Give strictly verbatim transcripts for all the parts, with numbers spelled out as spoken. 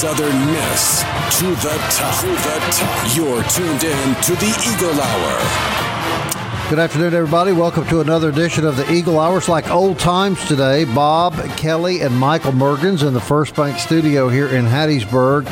Southern Miss to the top. To the top. You're tuned in to the Eagle Hour. Good afternoon, everybody. Welcome to another edition of the Eagle Hour. It's like old times today. Bob, Kelly, and Michael Mergens in the First Bank Studio here in Hattiesburg.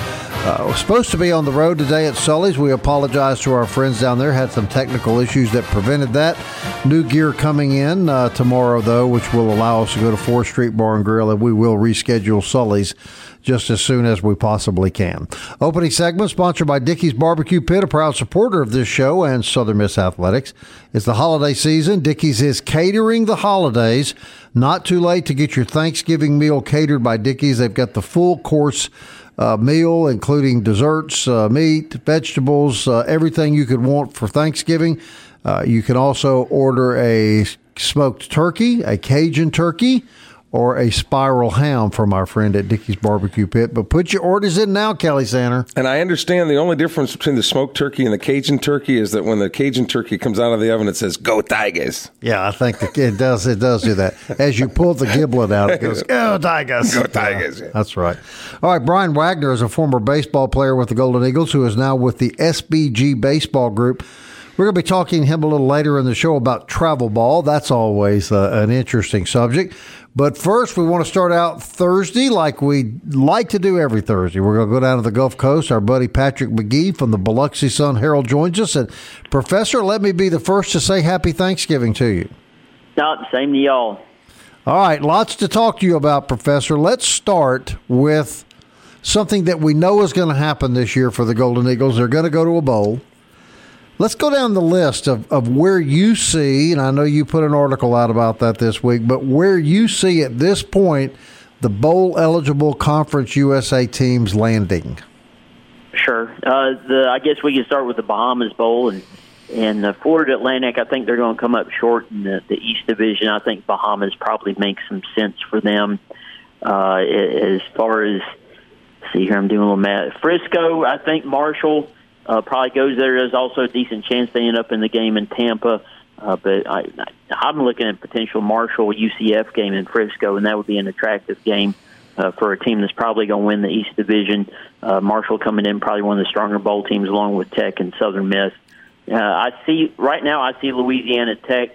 Uh, we're supposed to be on the road today at Sully's. We apologize to our friends down there. Had some technical issues that prevented that. New gear coming in uh, tomorrow, though, which will allow us to go to fourth Street Bar and Grill, and we will reschedule Sully's just as soon as we possibly can. Opening segment sponsored by Dickey's Barbecue Pit, a proud supporter of this show and Southern Miss Athletics. It's the holiday season. Dickey's is catering the holidays. Not too late to get your Thanksgiving meal catered by Dickey's. They've got the full course uh, meal, including desserts, uh, meat, vegetables, uh, everything you could want for Thanksgiving. Uh, you can also order a smoked turkey, a Cajun turkey, or a spiral ham from our friend at Dickey's Barbecue Pit. But put your orders in now, Kelly Sander. And I understand the only difference between the smoked turkey and the Cajun turkey is that when the Cajun turkey comes out of the oven, it says, "Go Tigers." Yeah, I think it does It does do that. As you pull the giblet out, it goes, "Go Tigers." Go Tigers. Yeah, that's right. All right, Brian Wagner is a former baseball player with the Golden Eagles who is now with the S B G Baseball Group. We're going to be talking to him a little later in the show about travel ball. That's always uh, an interesting subject. But first, we want to start out Thursday like we like to do every Thursday. We're going to go down to the Gulf Coast. Our buddy Patrick McGee from the Biloxi Sun-Herald joins us. And, Professor, let me be the first to say happy Thanksgiving to you. No, same to y'all. All right, lots to talk to you about, Professor. Let's start with something that we know is going to happen this year for the Golden Eagles. They're going to go to a bowl. Let's go down the list of, of where you see, and I know you put an article out about that this week, but where you see at this point the bowl-eligible Conference U S A teams landing. Sure. Uh, the, I guess we can start with the Bahamas Bowl. And, and the Florida Atlantic, I think they're going to come up short in the, the East Division. I think Bahamas probably makes some sense for them uh, as far as, see here, I'm doing a little math. Frisco, I think Marshall. Uh, probably goes there. There's also a decent chance they end up in the game in Tampa. Uh, but I, I'm looking at potential Marshall U C F game in Frisco, and that would be an attractive game uh, for a team that's probably going to win the East Division. Uh, Marshall coming in, probably one of the stronger bowl teams along with Tech and Southern Miss. Uh, I see right now I see Louisiana Tech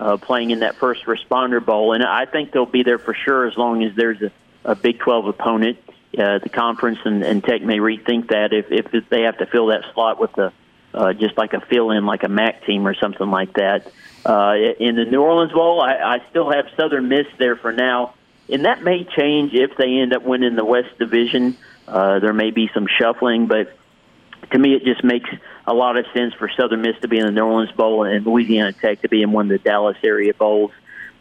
uh, playing in that first responder bowl, and I think they'll be there for sure as long as there's a, a Big twelve opponent. Uh, the conference and, and Tech may rethink that if, if they have to fill that slot with a, uh, just like a fill-in, like a M A C team or something like that. Uh, in the New Orleans Bowl, I, I still have Southern Miss there for now, and that may change if they end up winning the West Division. Uh, there may be some shuffling, but to me it just makes a lot of sense for Southern Miss to be in the New Orleans Bowl and Louisiana Tech to be in one of the Dallas area bowls.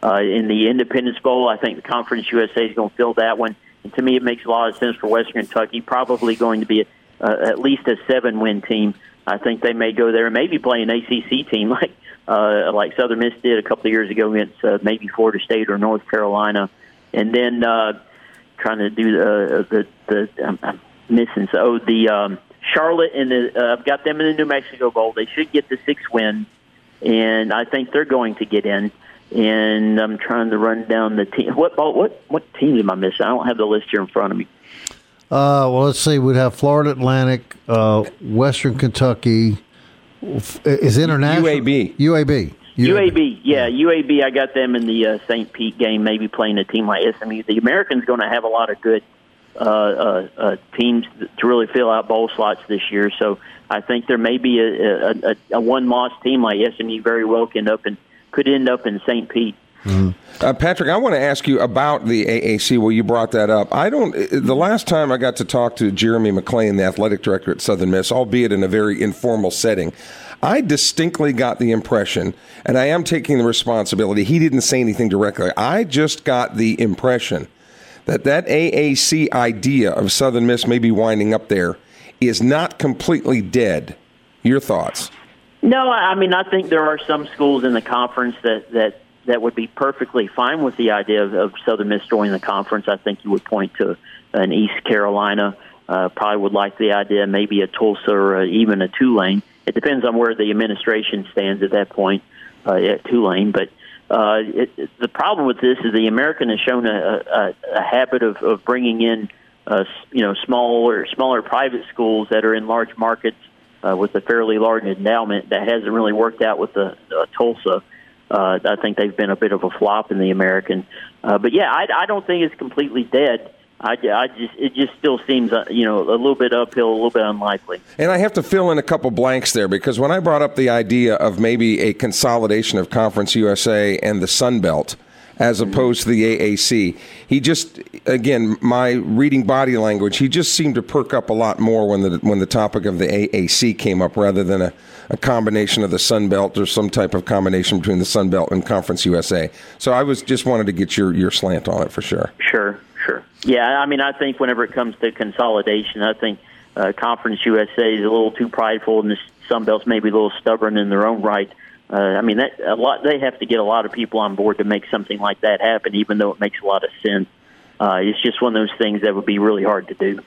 Uh, in the Independence Bowl, I think the Conference U S A is going to fill that one. To me, it makes a lot of sense for Western Kentucky, probably going to be a, uh, at least a seven-win team. I think they may go there and maybe play an A C C team like uh, like Southern Miss did a couple of years ago against uh, maybe Florida State or North Carolina. And then uh, trying to do uh, the the I'm, I'm missing so the um, Charlotte and the, uh, I've got them in the New Mexico Bowl. They should get the sixth win, and I think they're going to get in. And I'm trying to run down the team. What what what teams am I missing? I don't have the list here in front of me. Uh, well, let's see. We'd have Florida Atlantic, uh, Western Kentucky. Is international U A B. U A B. U A B. U A B. Yeah, U A B. I got them in the uh, Saint Pete game. Maybe playing a team like S M U. The American's going to have a lot of good uh, uh, uh, teams to really fill out bowl slots this year. So I think there may be a, a, a, a one-loss team like S M U very well can up and could end up in Saint Pete. Mm-hmm. Uh, Patrick, I want to ask you about the A A C. Well, you brought that up. I don't. The last time I got to talk to Jeremy McClain, the athletic director at Southern Miss, albeit in a very informal setting, I distinctly got the impression, and I am taking the responsibility, he didn't say anything directly. I just got the impression that that A A C idea of Southern Miss maybe winding up there is not completely dead. Your thoughts? No, I mean, I think there are some schools in the conference that, that, that would be perfectly fine with the idea of, of Southern Miss joining the conference. I think you would point to an East Carolina, uh, probably would like the idea, maybe a Tulsa or a, even a Tulane. It depends on where the administration stands at that point uh, at Tulane. But uh, it, it, the problem with this is the American has shown a, a, a habit of, of bringing in, uh, you know, smaller smaller private schools that are in large markets uh, with a fairly large endowment. That hasn't really worked out with the uh, Tulsa. Uh, I think they've been a bit of a flop in the American. Uh, but yeah, I, I don't think it's completely dead. I, I just it just still seems you know a little bit uphill, a little bit unlikely. And I have to fill in a couple blanks there, because when I brought up the idea of maybe a consolidation of Conference U S A and the Sun Belt as opposed to the A A C, he just, again, my reading body language, he just seemed to perk up a lot more when the when the topic of the A A C came up, rather than a, a combination of the Sun Belt or some type of combination between the Sun Belt and Conference U S A. So I was just wanted to get your, your slant on it for sure. Sure, sure. Yeah, I mean, I think whenever it comes to consolidation, I think uh, Conference U S A is a little too prideful, and the Sun Belt's maybe a little stubborn in their own right. Uh, I mean, that a lot. They have to get a lot of people on board to make something like that happen, even though it makes a lot of sense. Uh, it's just one of those things that would be really hard to do.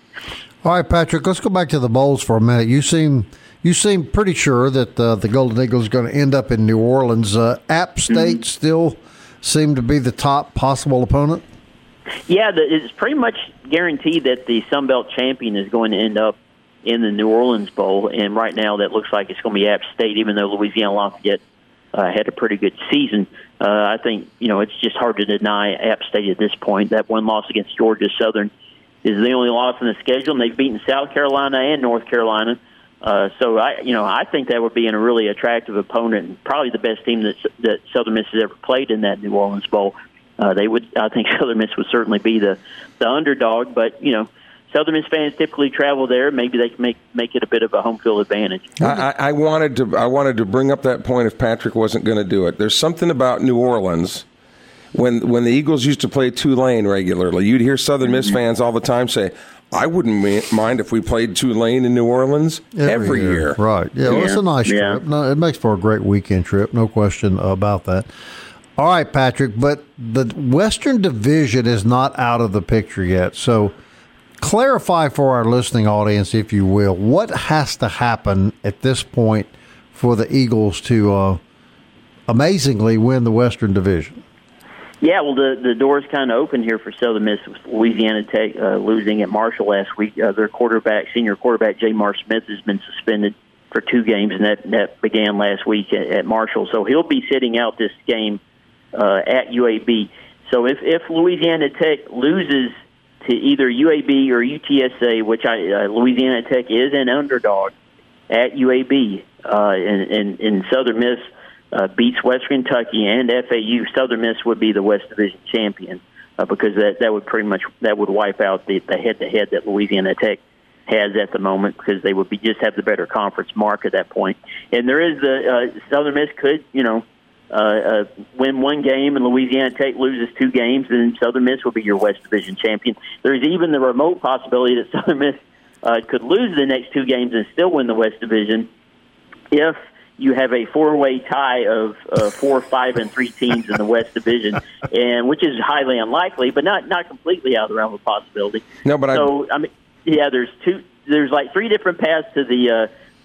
All right, Patrick, let's go back to the bowls for a minute. You seem you seem pretty sure that uh, the Golden Eagles are going to end up in New Orleans. Uh, App State mm-hmm. still seem to be the top possible opponent? Yeah, the, it's pretty much guaranteed that the Sun Belt champion is going to end up in the New Orleans Bowl, and right now that looks like it's going to be App State, even though Louisiana Lafayette Uh, had a pretty good season. Uh, I think, you know, it's just hard to deny App State at this point. That one loss against Georgia Southern is the only loss in the schedule, and they've beaten South Carolina and North Carolina. Uh, so, I, you know, I think that would be a really attractive opponent, and probably the best team that, that Southern Miss has ever played in that New Orleans Bowl. Uh, they would, I think Southern Miss would certainly be the, the underdog, but, you know, Southern Miss fans typically travel there. Maybe they can make, make it a bit of a home field advantage. I, I wanted to I wanted to bring up that point if Patrick wasn't going to do it. There's something about New Orleans. When when the Eagles used to play Tulane regularly, you'd hear Southern Miss fans all the time say, I wouldn't mind if we played Tulane in New Orleans every, every year. year. Right. Yeah, yeah. Well, it's a nice yeah. trip. No, it makes for a great weekend trip, no question about that. All right, Patrick, but the Western Division is not out of the picture yet, so clarify for our listening audience, if you will, what has to happen at this point for the Eagles to uh, amazingly win the Western Division? Yeah, well, the, the door's kind of open here for Southern Miss. Louisiana Tech uh, losing at Marshall last week. Uh, their quarterback, senior quarterback, Jamar Smith, has been suspended for two games, and that, that began last week at, at Marshall. So he'll be sitting out this game uh, at U A B. So if, if Louisiana Tech loses to either U A B or U T S A, which I, uh, Louisiana Tech is an underdog at U A B, uh, and, and, and Southern Miss uh, beats Western Kentucky and F A U, Southern Miss would be the West Division champion uh, because that, that would pretty much that would wipe out the, the head-to-head that Louisiana Tech has at the moment, because they would be just have the better conference mark at that point. And there is the uh, Southern Miss could, you know, Uh, uh, win one game and Louisiana Tech loses two games, then Southern Miss will be your West Division champion. There's even the remote possibility that Southern Miss uh, could lose the next two games and still win the West Division if you have a four-way tie of uh, four, five, and three teams in the West Division, and which is highly unlikely, but not, not completely out of the realm of possibility. No, but so I, I mean, yeah, there's two. There's like three different paths to the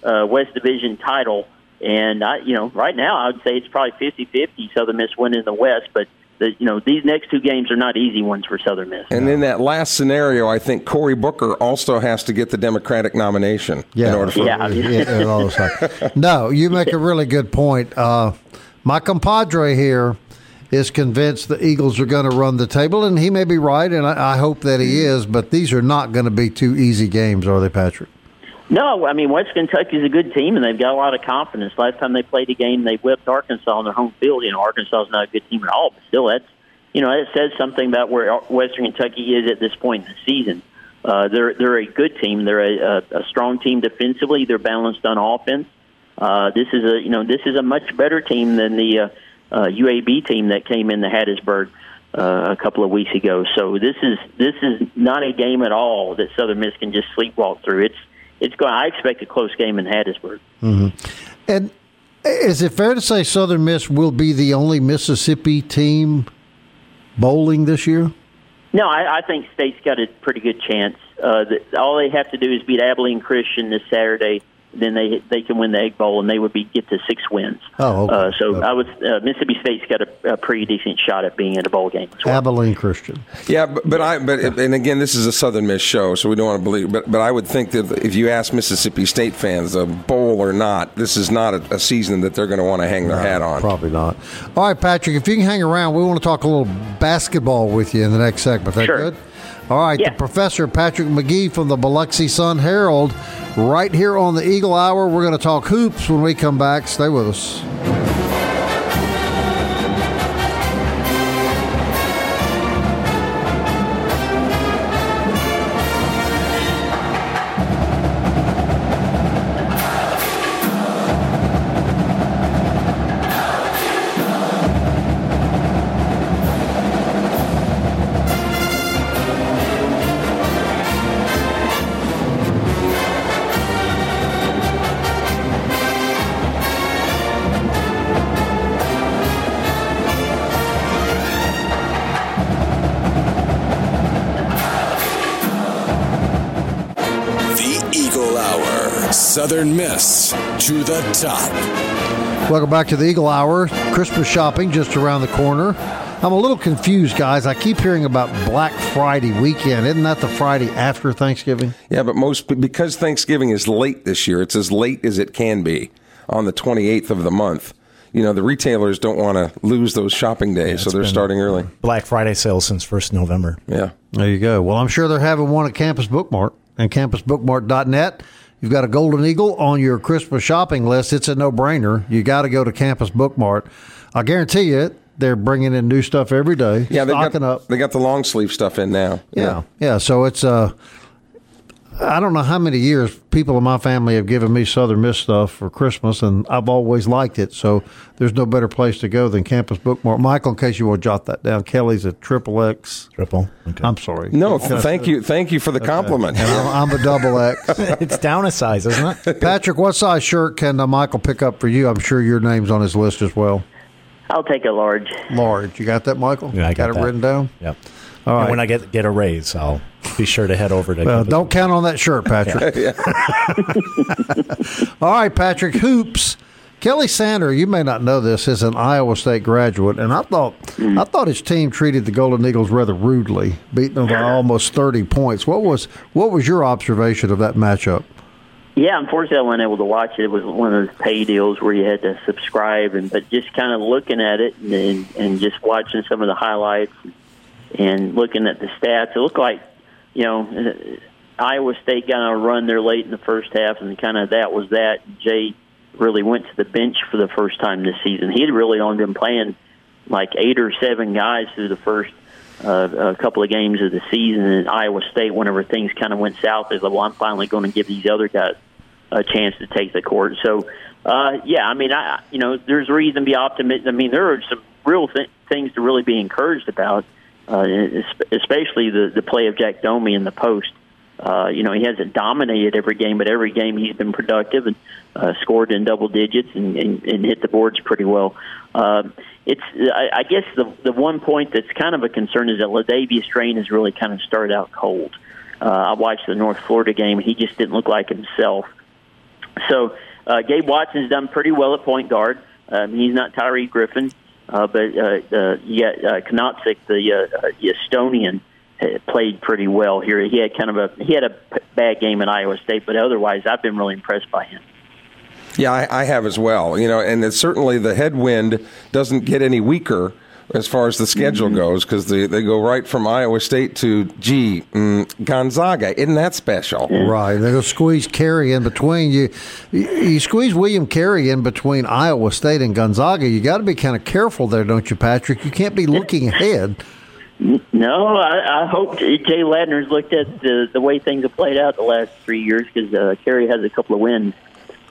uh, uh, West Division title. And, I, you know, right now I would say it's probably fifty-fifty Southern Miss winning the West, but, the, you know, these next two games are not easy ones for Southern Miss. And in that last scenario, I think Cory Booker also has to get the Democratic nomination yeah. in order for yeah. yeah. No, you make a really good point. Uh, my compadre here is convinced the Eagles are going to run the table, and he may be right, and I, I hope that he is, but these are not going to be two easy games, are they, Patrick? No, I mean, West Kentucky's a good team, and they've got a lot of confidence. Last time they played a game, they whipped Arkansas on their home field. You know, Arkansas's not a good team at all, but still, that's, you know, that says something about where Western Kentucky is at this point in the season. Uh, they're they're a good team. They're a, a, a strong team defensively. They're balanced on offense. Uh, this is a you know this is a much better team than the uh, uh, U A B team that came into Hattiesburg uh, a couple of weeks ago. So this is this is not a game at all that Southern Miss can just sleepwalk through. It's It's going. I expect a close game in Hattiesburg. Mm-hmm. And is it fair to say Southern Miss will be the only Mississippi team bowling this year? No, I, I think State's got a pretty good chance. Uh, the, all they have to do is beat Abilene Christian this Saturday, then they they can win the Egg Bowl, and they would be get to six wins. Oh, okay. uh, so okay. I would. Uh, Mississippi State's got a, a pretty decent shot at being in a bowl game as well. Abilene Christian. Yeah, but, but I but and again, this is a Southern Miss show, so we don't want to believe. But but I would think that if you ask Mississippi State fans, a bowl or not, this is not a, a season that they're going to want to hang their no, hat on. Probably not. All right, Patrick, if you can hang around, we want to talk a little basketball with you in the next segment. That sure. Good? All right, yeah. The professor, Patrick McGee from the Biloxi Sun-Herald, right here on the Eagle Hour. We're going to talk hoops when we come back. Stay with us. Southern Miss to the top. Welcome back to the Eagle Hour. Christmas shopping just around the corner. I'm a little confused, guys. I keep hearing about Black Friday weekend. Isn't that the Friday after Thanksgiving? Yeah, but most because Thanksgiving is late this year, it's as late as it can be on the twenty-eighth of the month. You know, the retailers don't want to lose those shopping days, yeah, so they're starting early. Black Friday sales since first of November. Yeah. There you go. Well, I'm sure they're having one at Campus Bookmart and campus bookmart dot net. You've got a Golden Eagle on your Christmas shopping list. It's a no-brainer. You got to go to Campus Bookmart. I guarantee you, they're bringing in new stuff every day. Yeah, they got up. They got the long sleeve stuff in now. Yeah, yeah. yeah so it's uh, I don't know how many years people in my family have given me Southern Miss stuff for Christmas, and I've always liked it. So there's no better place to go than Campus Bookmart. Michael, in case you want to jot that down, Kelly's a triple X. Triple. Okay. I'm sorry. No, Can thank I, you. Thank you for the okay. compliment. And I'm, I'm a double X. It's down a size, isn't it? Patrick, what size shirt can uh, Michael pick up for you? I'm sure your name's on his list as well. I'll take a large. Large. You got that, Michael? Yeah, I got, got it that. written down? Yep. All right. And when I get get a raise, I'll be sure to head over to. Well, don't count on that shirt, Patrick. Yeah. Yeah. All right, Patrick. Hoops. Kelly Sander, you may not know this, is an Iowa State graduate, and I thought mm. I thought his team treated the Golden Eagles rather rudely, beating them by almost thirty points. What was what was your observation of that matchup? Yeah, unfortunately, I wasn't able to watch it. It was one of those pay deals where you had to subscribe, and but just kind of looking at it and and just watching some of the highlights. And looking at the stats, it looked like, you know, Iowa State got on a run there late in the first half, and kind of that was that. Jay really went to the bench for the first time this season. He had really only been playing like eight or seven guys through the first uh, a couple of games of the season. And Iowa State, whenever things kind of went south, they said, well, I'm finally going to give these other guys a chance to take the court. So, uh, yeah, I mean, I you know, there's reason to be optimistic. I mean, there are some real th- things to really be encouraged about. Uh, especially the, the play of Jack Domi in the post. Uh, you know, he hasn't dominated every game, but every game he's been productive and uh, scored in double digits and, and, and hit the boards pretty well. Uh, it's I, I guess the the one point that's kind of a concern is that Ladavius Strain has really kind of started out cold. Uh, I watched the North Florida game, and he just didn't look like himself. So uh, Gabe Watson's done pretty well at point guard. Um, he's not Tyree Griffin. Uh, but uh, uh, yeah, uh, Knopsik, the, uh, the Estonian, played pretty well here. He had kind of a he had a bad game at Iowa State, but otherwise, I've been really impressed by him. Yeah, I, I have as well. You know, and it's certainly the headwind doesn't get any weaker as far as the schedule mm-hmm. goes, because they, they go right from Iowa State to, gee, um, Gonzaga. Isn't that special? Right. They're going to squeeze Carey in between. You You squeeze William Carey in between Iowa State and Gonzaga. You got to be kind of careful there, don't you, Patrick? You can't be looking ahead. No, I, I hope Jay Ladner's looked at the, the way things have played out the last three years because uh, Carey has a couple of wins.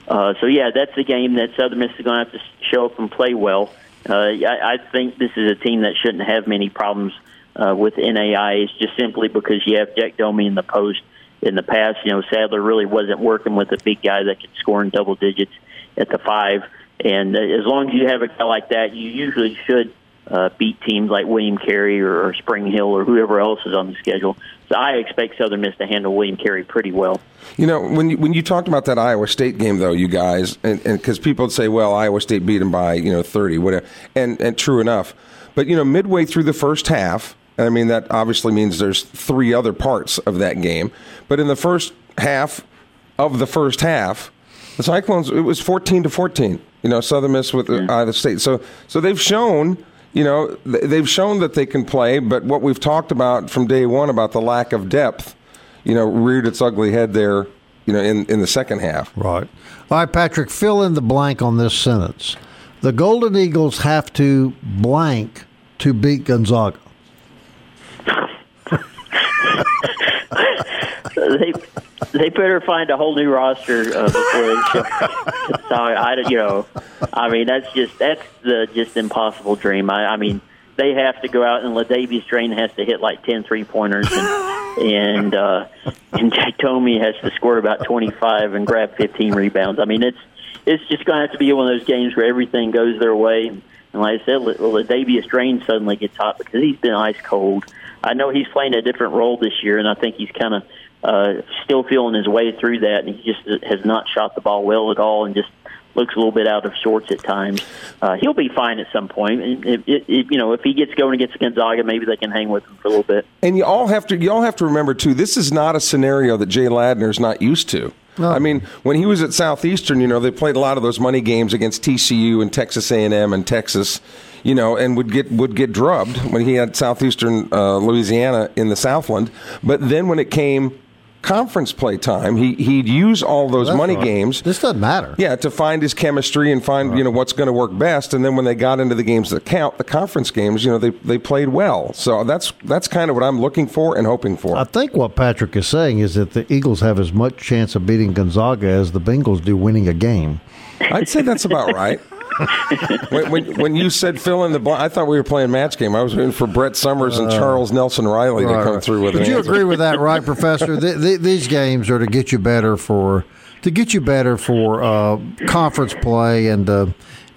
Uh, so, yeah, that's the game that Southern Miss is going to have to show up and play well. Uh, I, I think this is a team that shouldn't have many problems uh, with N A I. It's just simply because you have Jack Domi in the post. In the past, you know, Sadler really wasn't working with a big guy that could score in double digits at the five. And uh, as long as you have a guy like that, you usually should Uh, beat teams like William Carey or, or Spring Hill or whoever else is on the schedule. So I expect Southern Miss to handle William Carey pretty well. You know, when you, when you talked about that Iowa State game, though, you guys, and because people would say, well, Iowa State beat them by, you know, thirty, whatever, and, and true enough. But, you know, midway through the first half, I mean, that obviously means there's three other parts of that game. But in the first half of the first half, the Cyclones, it was fourteen to fourteen, you know, Southern Miss with yeah. Iowa State. So, so they've shown... You know, they've shown that they can play, but what we've talked about from day one about the lack of depth, you know, reared its ugly head there, you know, in, in the second half. Right. All right, Patrick, fill in the blank on this sentence. The Golden Eagles have to blank to beat Gonzaga. they they better find a whole new roster uh, before they show. So I don't, you know, I mean that's just that's the just impossible dream. I, I mean they have to go out and LaDavia's Drain has to hit like ten three pointers and and uh, and Jack Domi has to score about twenty five and grab fifteen rebounds. I mean it's it's just going to have to be one of those games where everything goes their way. And like I said, LaDavia's Drain suddenly gets hot because he's been ice cold. I know he's playing a different role this year, and I think he's kind of. Uh, still feeling his way through that, and he just has not shot the ball well at all and just looks a little bit out of sorts at times. Uh, he'll be fine at some point. And if, if, if, you know, if he gets going against Gonzaga, maybe they can hang with him for a little bit. And you all have to you all have to remember, too, this is not a scenario that Jay Ladner's not used to. No. I mean, when he was at Southeastern, you know, they played a lot of those money games against T C U and Texas A and M and Texas, you know, and would get would get drubbed when he had Southeastern uh, Louisiana in the Southland. But then when it came conference play time, he, he'd use all those That's money right. games. This doesn't matter. Yeah, to find his chemistry and find, right. you know, what's going to work best. And then when they got into the games that count, the conference games, you know, they they played well. So that's that's kind of what I'm looking for and hoping for. I think what Patrick is saying is that the Eagles have as much chance of beating Gonzaga as the Bengals do winning a game. I'd say that's about right. when, when, when you said fill in the blank, I thought we were playing match game. I was waiting for Brett Summers and uh, Charles Nelson Riley right, to come right. through with it. Would you answer. Agree with that, right, Professor? the, the, these games are to get you better for to get you better for uh, conference play and uh,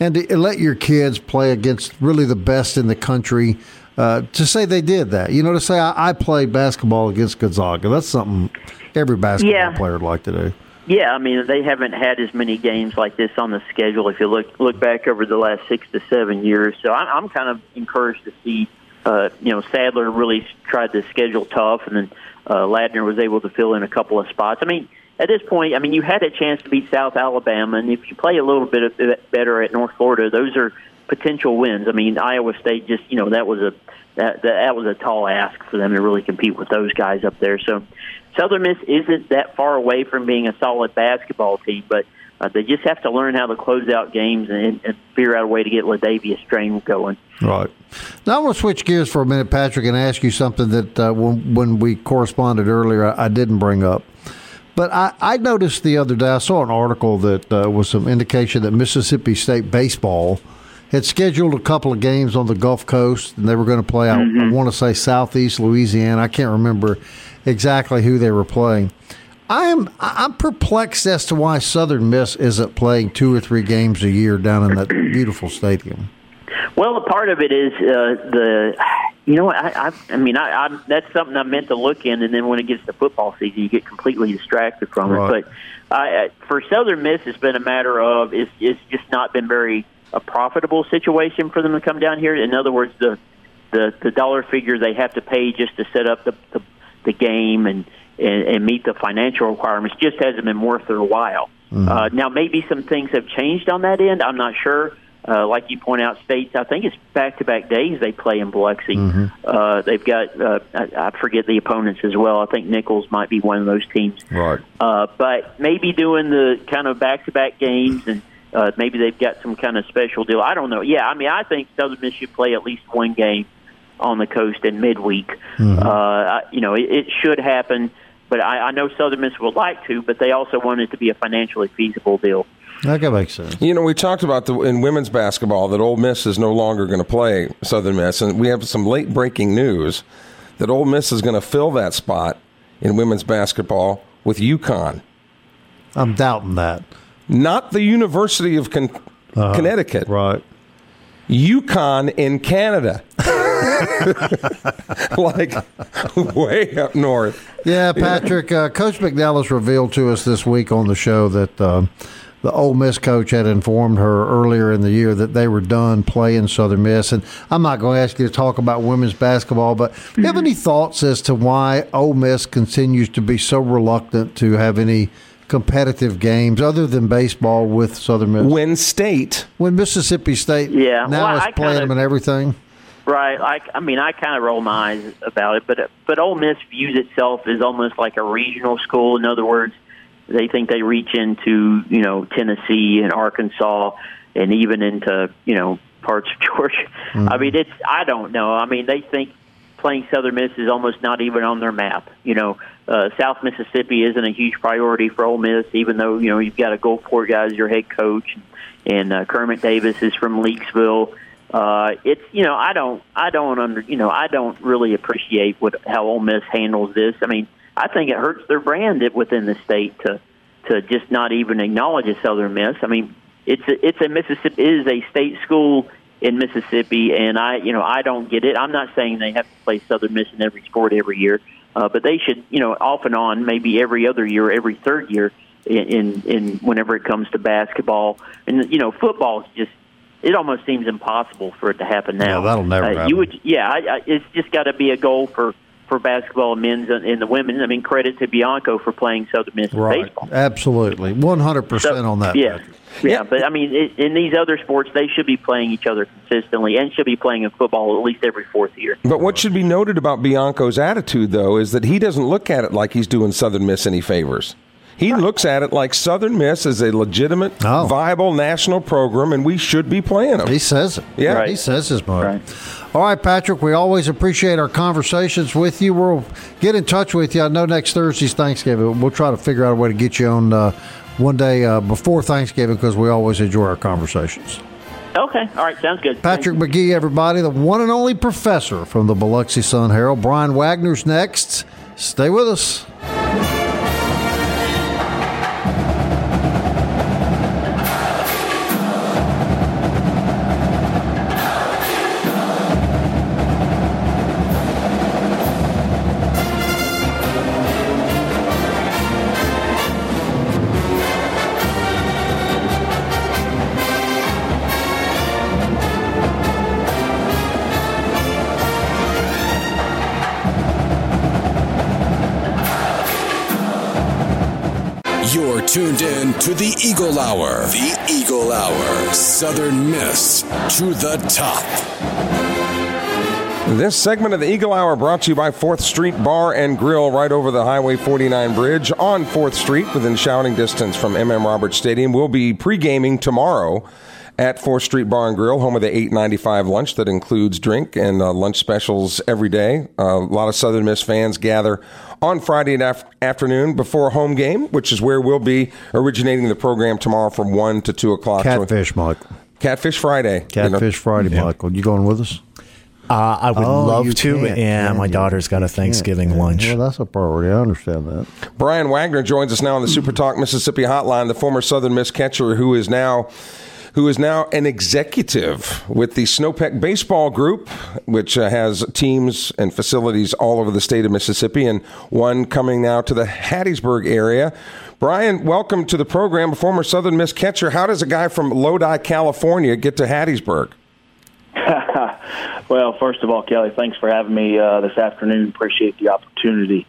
and to let your kids play against really the best in the country. Uh, to say they did that, you know, to say I, I played basketball against Gonzaga, that's something every basketball yeah. player would like to do. Yeah, I mean, they haven't had as many games like this on the schedule if you look look back over the last six to seven years. So I'm, I'm kind of encouraged to see, uh, you know, Sadler really tried to schedule tough, and then uh, Ladner was able to fill in a couple of spots. I mean, at this point, I mean, you had a chance to beat South Alabama, and if you play a little bit of, better at North Florida, those are potential wins. I mean, Iowa State just, you know, that was a that, that was a tall ask for them to really compete with those guys up there. So Southern Miss isn't that far away from being a solid basketball team, but uh, they just have to learn how to close out games and, and figure out a way to get LaDavia's Drain going. Right. Now I want to switch gears for a minute, Patrick, and ask you something that uh, when, when we corresponded earlier, I, I didn't bring up. But I, I noticed the other day, I saw an article that uh, was some indication that Mississippi State baseball had scheduled a couple of games on the Gulf Coast, and they were going to play, mm-hmm. I, I want to say, Southeast Louisiana. I can't remember exactly who they were playing. I'm I'm perplexed as to why Southern Miss isn't playing two or three games a year down in that beautiful stadium. Well, a part of it is uh, the, you know, I I, I mean, I, I that's something I meant to look in, and then when it gets to football season, you get completely distracted from right. it. But I, for Southern Miss, it's been a matter of it's, it's just not been very a profitable situation for them to come down here. In other words, the the, the dollar figure they have to pay just to set up the, the the game and, and, and meet the financial requirements just hasn't been worth their while. Mm-hmm. Uh, now, maybe some things have changed on that end. I'm not sure. Uh, like you point out, states, I think it's back-to-back days they play in Biloxi. Mm-hmm. Uh, they've got, uh, I, I forget the opponents as well. I think Nichols might be one of those teams. Right. Uh, but maybe doing the kind of back-to-back games, and uh, maybe they've got some kind of special deal. I don't know. Yeah, I mean, I think Southern Miss should play at least one game on the coast in midweek. Mm-hmm. Uh, I, you know, it, it should happen. But I, I know Southern Miss would like to, but they also want it to be a financially feasible deal. That could make sense. You know, we talked about the, in women's basketball that Ole Miss is no longer going to play Southern Miss, and we have some late-breaking news that Ole Miss is going to fill that spot in women's basketball with UConn. I'm doubting that. Not the University of Con- uh, Connecticut. Right. UConn in Canada. Like way up north. Yeah, Patrick, uh, Coach McNellis revealed to us this week on the show that uh, the Ole Miss coach had informed her earlier in the year that they were done playing Southern Miss. And I'm not going to ask you to talk about women's basketball, but do you have any thoughts as to why Ole Miss continues to be so reluctant to have any competitive games other than baseball with Southern Miss? When State. When Mississippi State yeah. now well, is I playing kinda... them and everything. Right, I, I mean, I kind of roll my eyes about it, but but Ole Miss views itself as almost like a regional school. In other words, they think they reach into, you know, Tennessee and Arkansas and even into, you know, parts of Georgia. Mm-hmm. I mean, it's I don't know. I mean, they think playing Southern Miss is almost not even on their map. You know, uh, South Mississippi isn't a huge priority for Ole Miss, even though, you know, you've got a Gulfport guy as your head coach, and, and uh, Kermit Davis is from Leakesville. Uh, it's you know I don't I don't under you know I don't really appreciate what how Ole Miss handles this. I mean, I think it hurts their brand within the state to to just not even acknowledge a Southern Miss. I mean, it's a, it's a Mississippi it is a state school in Mississippi, and I you know I don't get it. I'm not saying they have to play Southern Miss in every sport every year, uh, but they should you know off and on maybe every other year, every third year in in, in whenever it comes to basketball and you know football is just. It almost seems impossible for it to happen now. No, that'll never uh, happen. You would, yeah, I, I, it's just got to be a goal for, for basketball and men's and, and the women's. I mean, credit to Bianco for playing Southern Miss right. baseball. Absolutely, one hundred percent on that. Yeah, yeah, yeah, but I mean, it, in these other sports, they should be playing each other consistently and should be playing in football at least every fourth year. But what should be noted about Bianco's attitude, though, is that he doesn't look at it like he's doing Southern Miss any favors. He looks at it like Southern Miss is a legitimate, oh. viable national program, and we should be playing them. He says it. Yeah, right. He says his mind. Right. All right, Patrick, we always appreciate our conversations with you. We'll get in touch with you. I know next Thursday's Thanksgiving. We'll try to figure out a way to get you on uh, one day uh, before Thanksgiving because we always enjoy our conversations. Okay. All right. Sounds good. Patrick McGee, everybody, the one and only professor from the Biloxi Sun-Herald. Brian Wagner's next. Stay with us. Tuned in to the Eagle Hour. The Eagle Hour. Southern Miss to the top. This segment of the Eagle Hour brought to you by fourth Street Bar and Grill right over the Highway forty-nine bridge on fourth Street within shouting distance from M M Roberts Stadium. We'll be pre-gaming tomorrow at fourth Street Bar and Grill, home of the eight ninety-five lunch that includes drink and uh, lunch specials every day. Uh, a lot of Southern Miss fans gather on Friday af- afternoon before home game, which is where we'll be originating the program tomorrow from one to two o'clock. Catfish, Michael. Catfish Friday. Catfish you know. Friday, yeah. Michael. You going with us? Uh, I would oh, love to. Yeah, my daughter's got a Thanksgiving lunch. Well, that's a priority. I understand that. Brian Wagner joins us now on the Super Talk Mississippi Hotline, the former Southern Miss catcher who is now... who is now an executive with the Snowpeck Baseball Group, which uh, has teams and facilities all over the state of Mississippi, and one coming now to the Hattiesburg area. Brian, welcome to the program, former Southern Miss catcher. How does a guy from Lodi, California, get to Hattiesburg? Well, first of all, Kelly, thanks for having me uh, this afternoon. Appreciate the opportunity.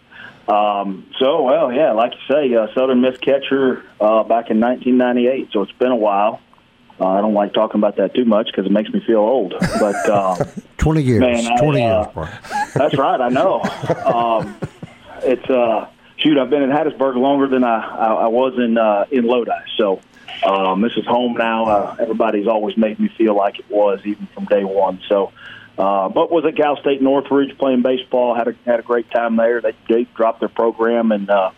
Um, so, well, yeah, like you say, uh, Southern Miss catcher uh, back in nineteen ninety-eight, so it's been a while. Uh, I don't like talking about that too much because it makes me feel old. But um, twenty years, man, I, twenty uh, years. Brian. That's right. I know. Um, it's uh, shoot. I've been in Hattiesburg longer than I, I, I was in uh, in Lodi. So um, this is home now. Uh, everybody's always made me feel like it was, even from day one. So, uh, but was at Cal State Northridge playing baseball. Had a had a great time there. They, they dropped their program, and uh,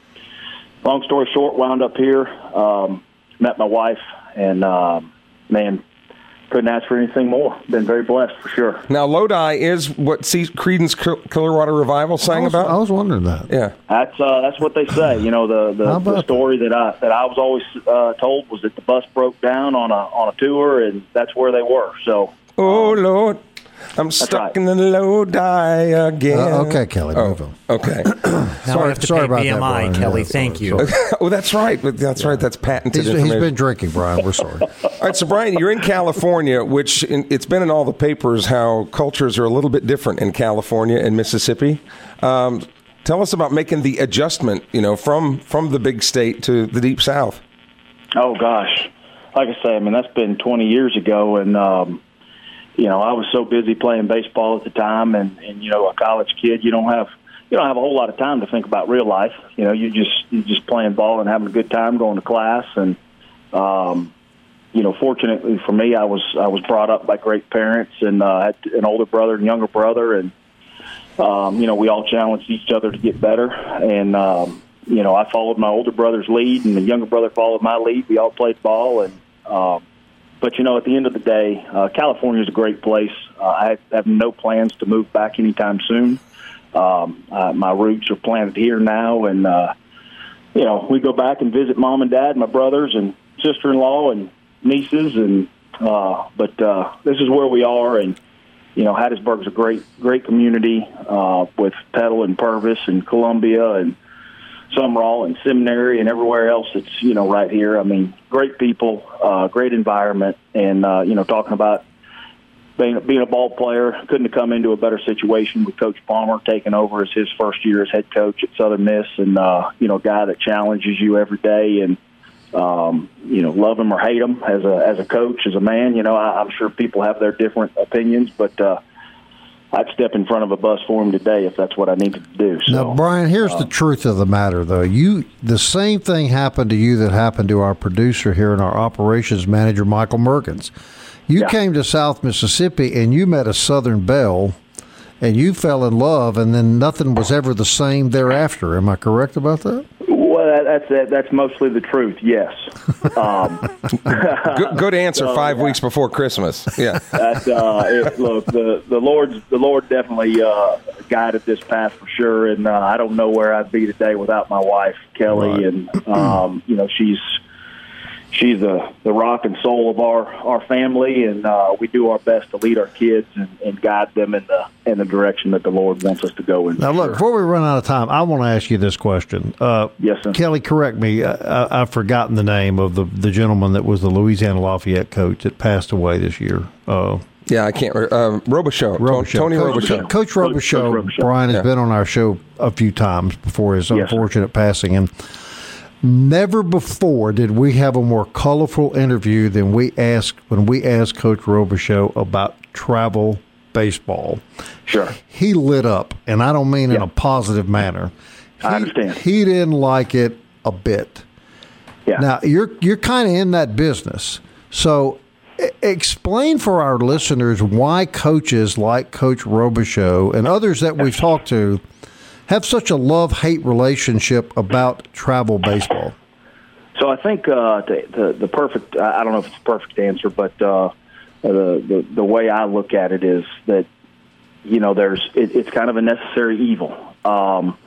long story short, wound up here. Um, met my wife, and. Um, Man, couldn't ask for anything more. Been very blessed, for sure. Now, Lodi is what Creedence Clearwater Revival sang I was, about? I was wondering that. Yeah. That's uh, that's what they say. You know, the, the, the story that? that I that I was always uh, told was that the bus broke down on a on a tour, and that's where they were. So, Oh, um, Lord, I'm stuck right. in the Lodi again. Uh, okay, Kelly, oh, move on. Okay. sorry I have to sorry about B M I, that, Brian. Kelly, yeah, thank sorry, you. Sorry. Okay. Well, that's right. That's yeah. right. That's patented. He's, he's been drinking, Brian. We're sorry. All right, so, Brian, you're in California, which in, it's been in all the papers how cultures are a little bit different in California and Mississippi. Um, tell us about making the adjustment, you know, from, from the big state to the deep south. Oh, gosh. Like I say, I mean, that's been twenty years ago, and, um, you know, I was so busy playing baseball at the time, and, and, you know, a college kid, you don't have you don't have a whole lot of time to think about real life. You know, you just you're just playing ball and having a good time, going to class, and um you know, fortunately for me, I was I was brought up by great parents, and uh, had an older brother and younger brother, and um, you know, we all challenged each other to get better. And um, you know, I followed my older brother's lead, and the younger brother followed my lead. We all played ball, and um, but you know, at the end of the day, uh, California is a great place. Uh, I have no plans to move back anytime soon. Um, uh, my roots are planted here now, and uh, you know, we go back and visit mom and dad, my brothers, and sister-in-law, and nieces, and uh but uh this is where we are. And you know, Hattiesburg's a great great community uh with Petal and Purvis and Columbia and Summerall and Seminary and everywhere else. It's, you know, right here. I mean, great people, uh great environment, and uh you know, talking about being, being a ball player, couldn't have come into a better situation with Coach Palmer taking over as his first year as head coach at Southern Miss, and uh you know, guy that challenges you every day, and Um, you know, love him or hate him as a as a coach, as a man. You know, I, I'm sure people have their different opinions, but uh, I'd step in front of a bus for him today if that's what I needed to do. So, now, Brian, here's uh, the truth of the matter, though. You, the same thing happened to you that happened to our producer here and our operations manager, Michael Mergens. You yeah. came to South Mississippi and you met a Southern belle, and you fell in love, and then nothing was ever the same thereafter. Am I correct about that? Well, that's that, that's mostly the truth. Yes. Um, good, good answer. So, five yeah. weeks before Christmas. Yeah. That, uh, it, look, the the Lord's the Lord definitely uh, guided this path for sure, and uh, I don't know where I'd be today without my wife Kelly, right. and um, you know, she's she's the the rock and soul of our, our family, and uh, we do our best to lead our kids and, and guide them in the in the direction that the Lord wants us to go in. Now, look, before we run out of time, I want to ask you this question. Uh, yes, sir. Kelly, correct me. I, I've forgotten the name of the, the gentleman that was the Louisiana Lafayette coach that passed away this year. Uh, yeah, I can't remember. Um, Robichaux. Robichaux. Tony Robichaux. Coach Robichaux, Coach Robichaux. Brian has yeah. been on our show a few times before his yes, unfortunate sir. passing, and never before did we have a more colorful interview than we asked when we asked Coach Robichaux about travel baseball. Sure. He lit up, and I don't mean yeah. in a positive manner. He, I understand. He didn't like it a bit. Yeah. Now, you're you're kind of in that business. So explain for our listeners why coaches like Coach Robichaux and others that we've talked to have such a love-hate relationship about travel baseball. So I think uh, the, the, the perfect, I don't know if it's the perfect answer, but uh, the, the the way I look at it is that, you know, there's it, it's kind of a necessary evil. Um,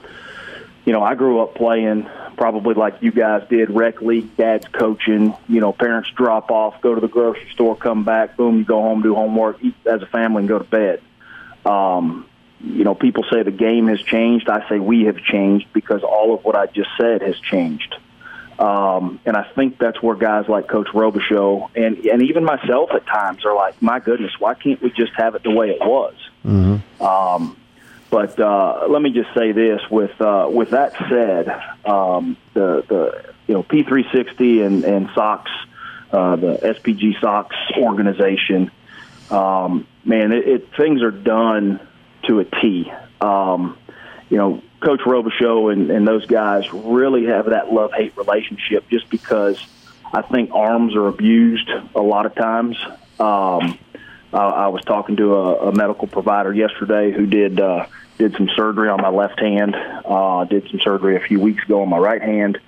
you know, I grew up playing probably like you guys did, rec league, dad's coaching, you know, parents drop off, go to the grocery store, come back, boom, you go home, do homework, eat as a family, and go to bed. Um You know, people say the game has changed. I say we have changed because all of what I just said has changed. Um, and I think that's where guys like Coach Robichaux and, and even myself at times are like, my goodness, why can't we just have it the way it was? Mm-hmm. Um, but uh, let me just say this. With uh, with that said, um, the, the you know, P three sixty and, and S O X uh, the S P G Sox organization. Um, man, it, it, things are done to a T. Um, you know, Coach Robichaux and, and those guys really have that love-hate relationship just because I think arms are abused a lot of times. Um, I, I was talking to a, a medical provider yesterday who did uh, did some surgery on my left hand, uh, did some surgery a few weeks ago on my right hand.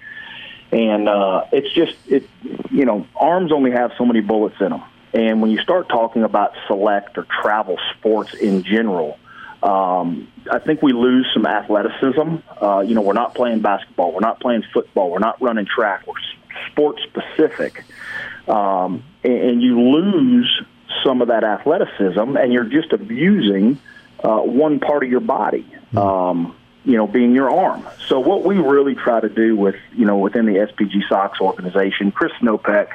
And uh, it's just, it, you know, arms only have so many bullets in them. And when you start talking about select or travel sports in general, um, I think we lose some athleticism. Uh, you know, we're not playing basketball. We're not playing football. We're not running track. We're sports-specific. Um, and, and you lose some of that athleticism, and you're just abusing uh, one part of your body, um, you know, being your arm. So what we really try to do with, you know, within the S P G Sox organization, Chris Snopek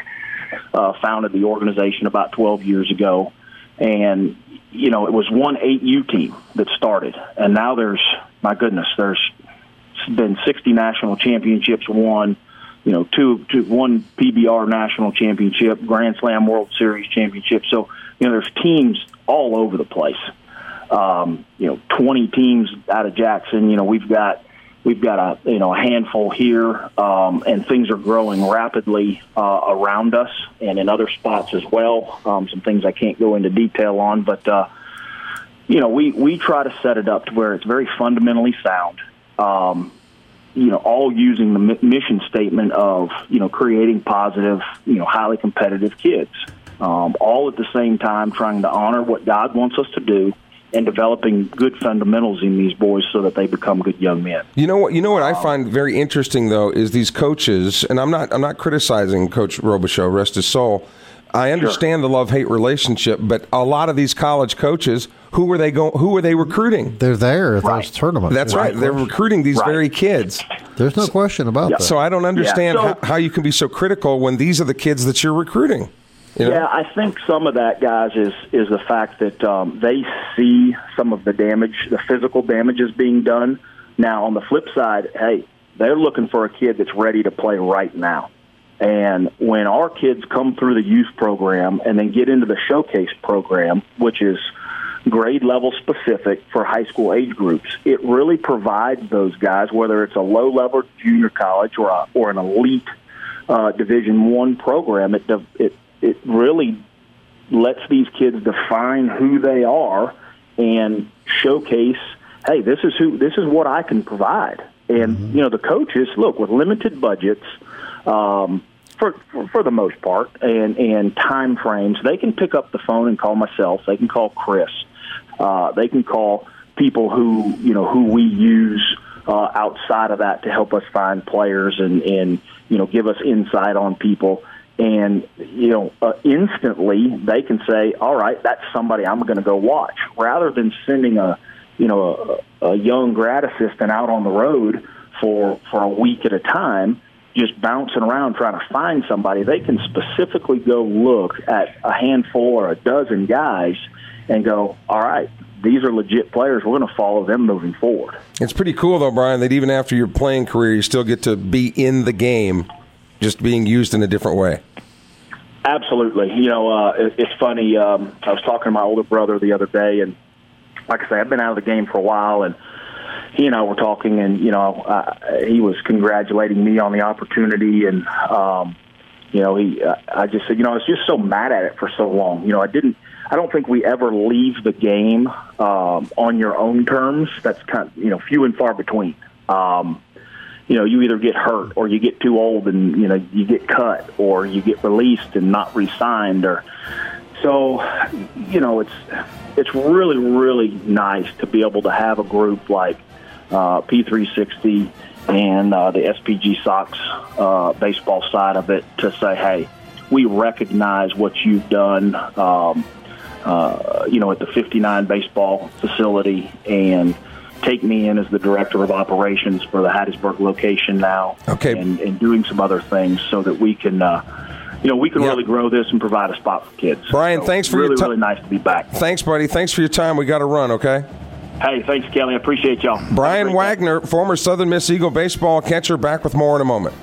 uh, founded the organization about twelve years ago, and, you know, it was one eight U team that started, and now there's, my goodness, there's been sixty national championships won, you know, two, two, one P B R national championship, Grand Slam World Series championship. So, you know, there's teams all over the place. Um, you know, twenty teams out of Jackson. You know, we've got we've got a you know a handful here, um, and things are growing rapidly uh, around us and in other spots as well. Um, some things I can't go into detail on, but uh, you know, we we try to set it up to where it's very fundamentally sound. Um, you know, all using the mission statement of, you know, creating positive, you know, highly competitive kids, um, all at the same time trying to honor what God wants us to do and developing good fundamentals in these boys so that they become good young men. You know what, you know what I find very interesting, though, is these coaches, and I'm not, I'm not criticizing Coach Robichaux, rest his soul. I understand sure. the love-hate relationship, but a lot of these college coaches, who were they go? Who were they recruiting? They're there at right. those tournaments. That's right. right. They're recruiting these right. very kids. There's no so, question about yeah. that. So I don't understand yeah. so, how, how you can be so critical when these are the kids that you're recruiting. You know? Yeah, I think some of that, guys, is is the fact that um, they see some of the damage, the physical damage is being done. Now, on the flip side, hey, they're looking for a kid that's ready to play right now. And when our kids come through the youth program and then get into the showcase program, which is grade level specific for high school age groups, it really provides those guys, whether it's a low level junior college or a, or an elite uh, Division One program, it it it really lets these kids define who they are and showcase, hey, this is who this is what I can provide. And mm-hmm. you know, the coaches, look, with limited budgets. Um, For, for the most part, and, and time frames, they can pick up the phone and call myself. They can call Chris. Uh, they can call people who you know who we use uh, outside of that to help us find players and, and you know give us insight on people. And you know uh, instantly they can say, all right, that's somebody I'm going to go watch, rather than sending a you know a, a young grad assistant out on the road for for a week at a time. Just bouncing around trying to find somebody. They can specifically go look at a handful or a dozen guys and go, all right, these are legit players. We're going to follow them moving forward. It's pretty cool, though, Brian, that even after your playing career, you still get to be in the game, just being used in a different way. Absolutely. You know, uh, it's funny. Um, I was talking to my older brother the other day, and like I say, I've been out of the game for a while, and he and I were talking, and, you know, uh, he was congratulating me on the opportunity. And, um, you know, he, uh, I just said, you know, I was just so mad at it for so long. You know, I didn't, I don't think we ever leave the game um, on your own terms. That's kind of, you know, few and far between. Um, you know, you either get hurt or you get too old and, you know, you get cut or you get released and not re-signed. Or, so, you know, it's it's really, really nice to be able to have a group like, Uh, P three sixty and uh, the S P G Sox uh, baseball side of it to say, hey, we recognize what you've done, um, uh, you know, at the fifty-nine baseball facility, and take me in as the director of operations for the Hattiesburg location now, okay, and, and doing some other things so that we can uh, – You know, we can yeah. really grow this and provide a spot for kids. Brian, so thanks for really, your time. Really, really nice to be back. Thanks, buddy. Thanks for your time. We got to run, okay? Hey, thanks, Kelly. I appreciate y'all. Brian Wagner, day. former Southern Miss Eagle baseball catcher, back with more in a moment.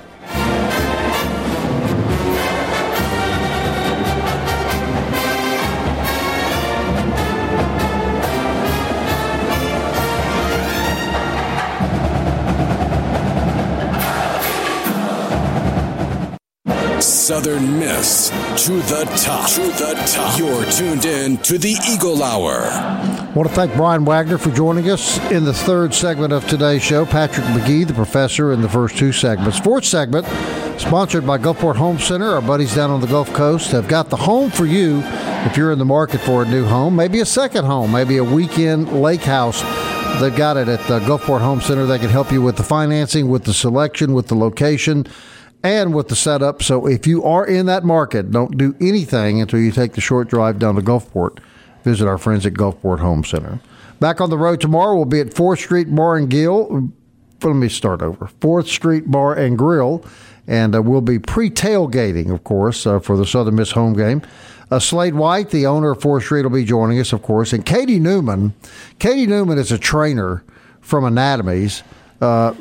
Southern Miss to the top. To the top. You're tuned in to the Eagle Hour. I want to thank Brian Wagner for joining us in the third segment of today's show. Patrick McGee, the professor, in the first two segments. Fourth segment, sponsored by Gulfport Home Center. Our buddies down on the Gulf Coast have got the home for you if you're in the market for a new home, maybe a second home, maybe a weekend lake house. They've got it at the Gulfport Home Center. They can help you with the financing, with the selection, with the location, and with the setup. So if you are in that market, don't do anything until you take the short drive down to Gulfport. Visit our friends at Gulfport Home Center. Back on the road tomorrow, we'll be at fourth Street Bar and Grill. Let me start over. fourth Street Bar and Grill. And uh, we'll be pre-tailgating, of course, uh, for the Southern Miss home game. Uh, Slade White, the owner of fourth Street, will be joining us, of course. And Katie Newman. Katie Newman is a trainer from Anatomies, uh,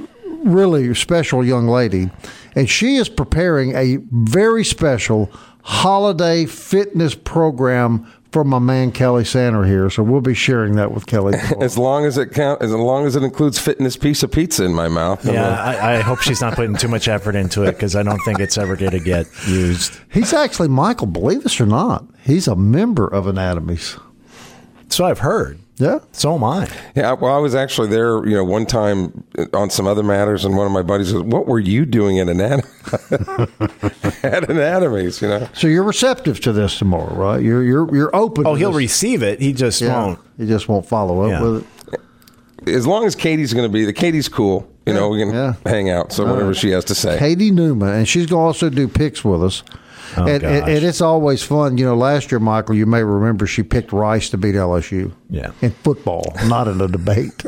really special young lady. And she is preparing a very special holiday fitness program from my man Kelly Sander here, so we'll be sharing that with Kelly. As long as it count, as long as it includes fitness piece of pizza in my mouth. Yeah, then... I, I hope she's not putting too much effort into it because I don't think it's ever going to get used. He's actually, Michael, believe this or not, he's a member of Anatomies. So I've heard. Yeah. So am I. Yeah, well, I was actually there, you know, one time on some other matters, and one of my buddies was, what were you doing at, anat- at Anatomies, you know? So you're receptive to this tomorrow, right? You're you're you're open oh, to he'll this. Receive it. He just yeah. won't. He just won't follow up yeah. with it. As long as Katie's going to be there. Katie's cool. You yeah. know, we can yeah. hang out. So All whatever right. she has to say. Katie Newman, and she's going to also do picks with us. Oh, and, and, and it's always fun. You know, last year, Michael, you may remember she picked Rice to beat L S U yeah. in football, not in a debate.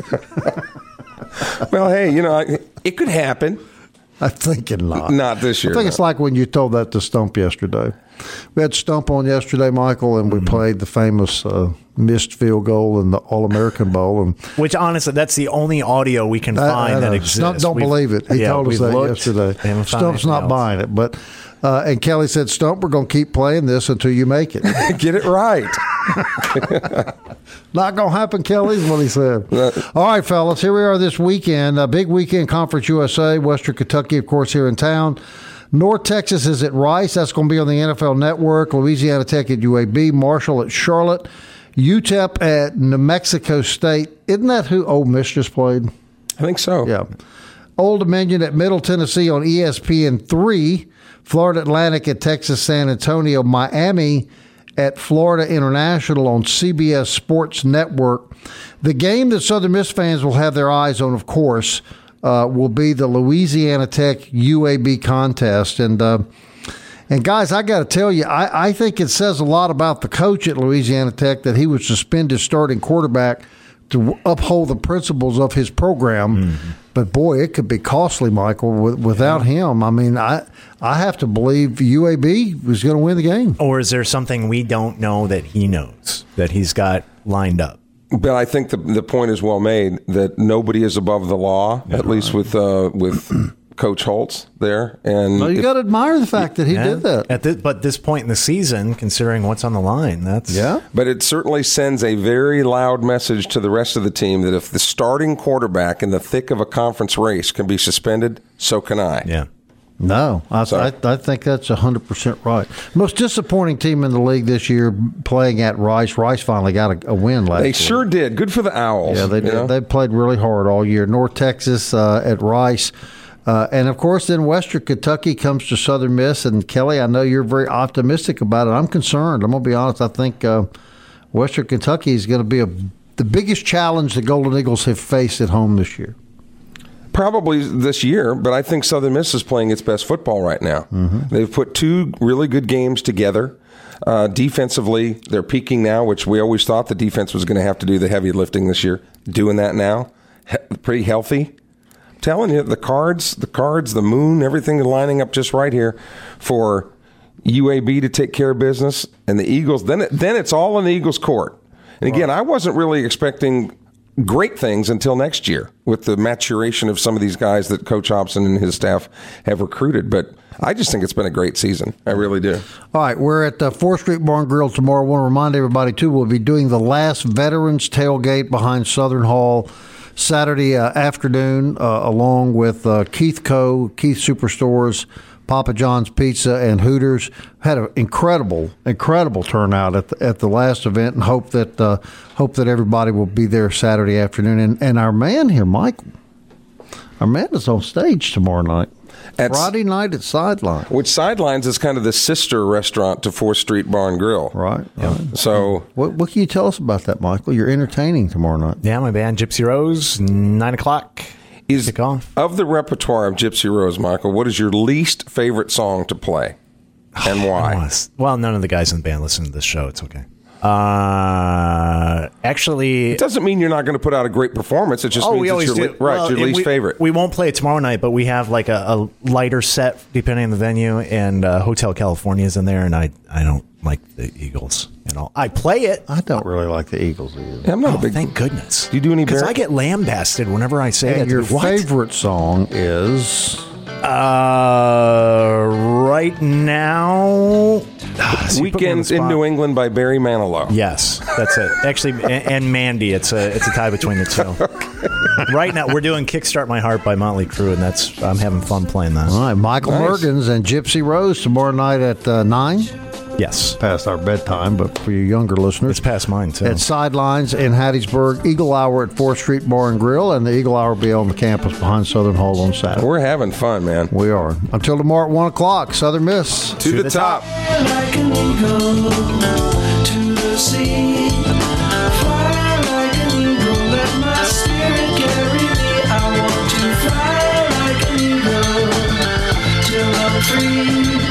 Well, hey, you know, it could happen. I think it not. Not this year. I think no. It's like when you told that to Stump yesterday. We had Stump on yesterday, Michael, and we mm-hmm. played the famous uh, missed field goal in the All-American Bowl. And Which, honestly, that's the only audio we can I, find I that exists. Stump don't we've, believe it. He yeah, told us that yesterday. Stump's not else. buying it, but... Uh, and Kelly said, Stump, we're going to keep playing this until you make it. Get it right. Not going to happen, Kelly, is what he said. All right, fellas, here we are this weekend. A big weekend, Conference U S A, Western Kentucky, of course, here in town. North Texas is at Rice. That's going to be on the N F L Network. Louisiana Tech at U A B. Marshall at Charlotte. U T E P at New Mexico State. Isn't that who Ole Miss just played? I think so. Yeah. Old Dominion at Middle Tennessee on E S P N three. Florida Atlantic at Texas San Antonio, Miami at Florida International on C B S Sports Network. The game that Southern Miss fans will have their eyes on, of course, uh, will be the Louisiana Tech U A B contest. And, uh, and guys, I got to tell you, I, I think it says a lot about the coach at Louisiana Tech that he would suspend his starting quarterback to uphold the principles of his program. Mm-hmm. But, boy, it could be costly, Michael, with, without yeah. him. I mean, I I have to believe U A B was going to win the game. Or is there something we don't know that he knows, that he's got lined up? But I think the the point is well made, that nobody is above the law, That's at right. least with uh, with Coach Holtz there. And well, you got to admire the fact that he yeah, did that. At this, but this point in the season, considering what's on the line, that's yeah. But it certainly sends a very loud message to the rest of the team that if the starting quarterback in the thick of a conference race can be suspended, so can I. Yeah. No, I, so, I, I think that's one hundred percent right. Most disappointing team in the league this year playing at Rice. Rice finally got a, a win last year. They week. sure did. Good for the Owls. Yeah, they did. They played really hard all year. North Texas uh, at Rice. Uh, and, of course, then Western Kentucky comes to Southern Miss. And, Kelly, I know you're very optimistic about it. I'm concerned. I'm going to be honest. I think uh, Western Kentucky is going to be a, the biggest challenge the Golden Eagles have faced at home this year. Probably this year, but I think Southern Miss is playing its best football right now. Mm-hmm. They've put two really good games together. Uh, defensively, they're peaking now, which we always thought the defense was going to have to do the heavy lifting this year. Doing that now. He- pretty healthy. Telling you, the cards, the cards, the moon, everything lining up just right here for U A B to take care of business and the Eagles. Then, it, then it's all in the Eagles' court. And again, wow. I wasn't really expecting great things until next year with the maturation of some of these guys that Coach Hobson and his staff have recruited. But I just think it's been a great season. I really do. All right, we're at the fourth Street Bar and Grill tomorrow. I want to remind everybody too, we'll be doing the last Veterans Tailgate behind Southern Hall Saturday uh, afternoon, uh, along with uh, Keith Co., Keith Superstores, Papa John's Pizza and Hooters. Had an incredible, incredible turnout at the, at the last event, and hope that uh, hope that everybody will be there Saturday afternoon. And, and our man here, Mike, our man is on stage tomorrow night. At Friday night at Sideline. Which Sidelines is kind of the sister restaurant to fourth Street Bar and Grill. Right. right. So, what, what can you tell us about that, Michael? You're entertaining tomorrow night. Yeah, my band, Gypsy Rose, nine o'clock. Is, kick off. Of the repertoire of Gypsy Rose, Michael, what is your least favorite song to play and why? Well, none of the guys in the band listen to this show. It's okay. Uh, actually, it doesn't mean you're not going to put out a great performance. It just oh, means it's your, le- right, well, your least we, favorite. We won't play it tomorrow night, but we have like a, a lighter set depending on the venue, and uh, Hotel California is in there, and I, I don't like the Eagles at all. I play it. I don't really like the Eagles either. Yeah, I'm not oh, a big. Thank goodness. Do you do any? Because I get lambasted whenever I say and that. Your what? Favorite song is uh right now. Ah, so Weekends in New England by Barry Manilow. Yes, that's it. Actually, and, and Mandy. It's a it's a tie between the two. Okay. Right now, we're doing Kickstart My Heart by Motley Crue, and that's I'm having fun playing that. All right, Michael nice. Mergens and Gypsy Rose tomorrow night at uh, nine. Yes. Past our bedtime, but for your younger listeners. It's past mine, too. At Sidelines in Hattiesburg, Eagle Hour at fourth Street Bar and Grill, and the Eagle Hour will be on the campus behind Southern Hall on Saturday. We're having fun, man. We are. Until tomorrow at one o'clock, Southern Miss. To, to the, the top. top. Like an eagle to the sea. Fly like an eagle, let my spirit carry me. I want to fly like an eagle till I'm free.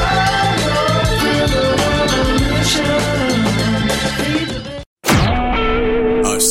I know. A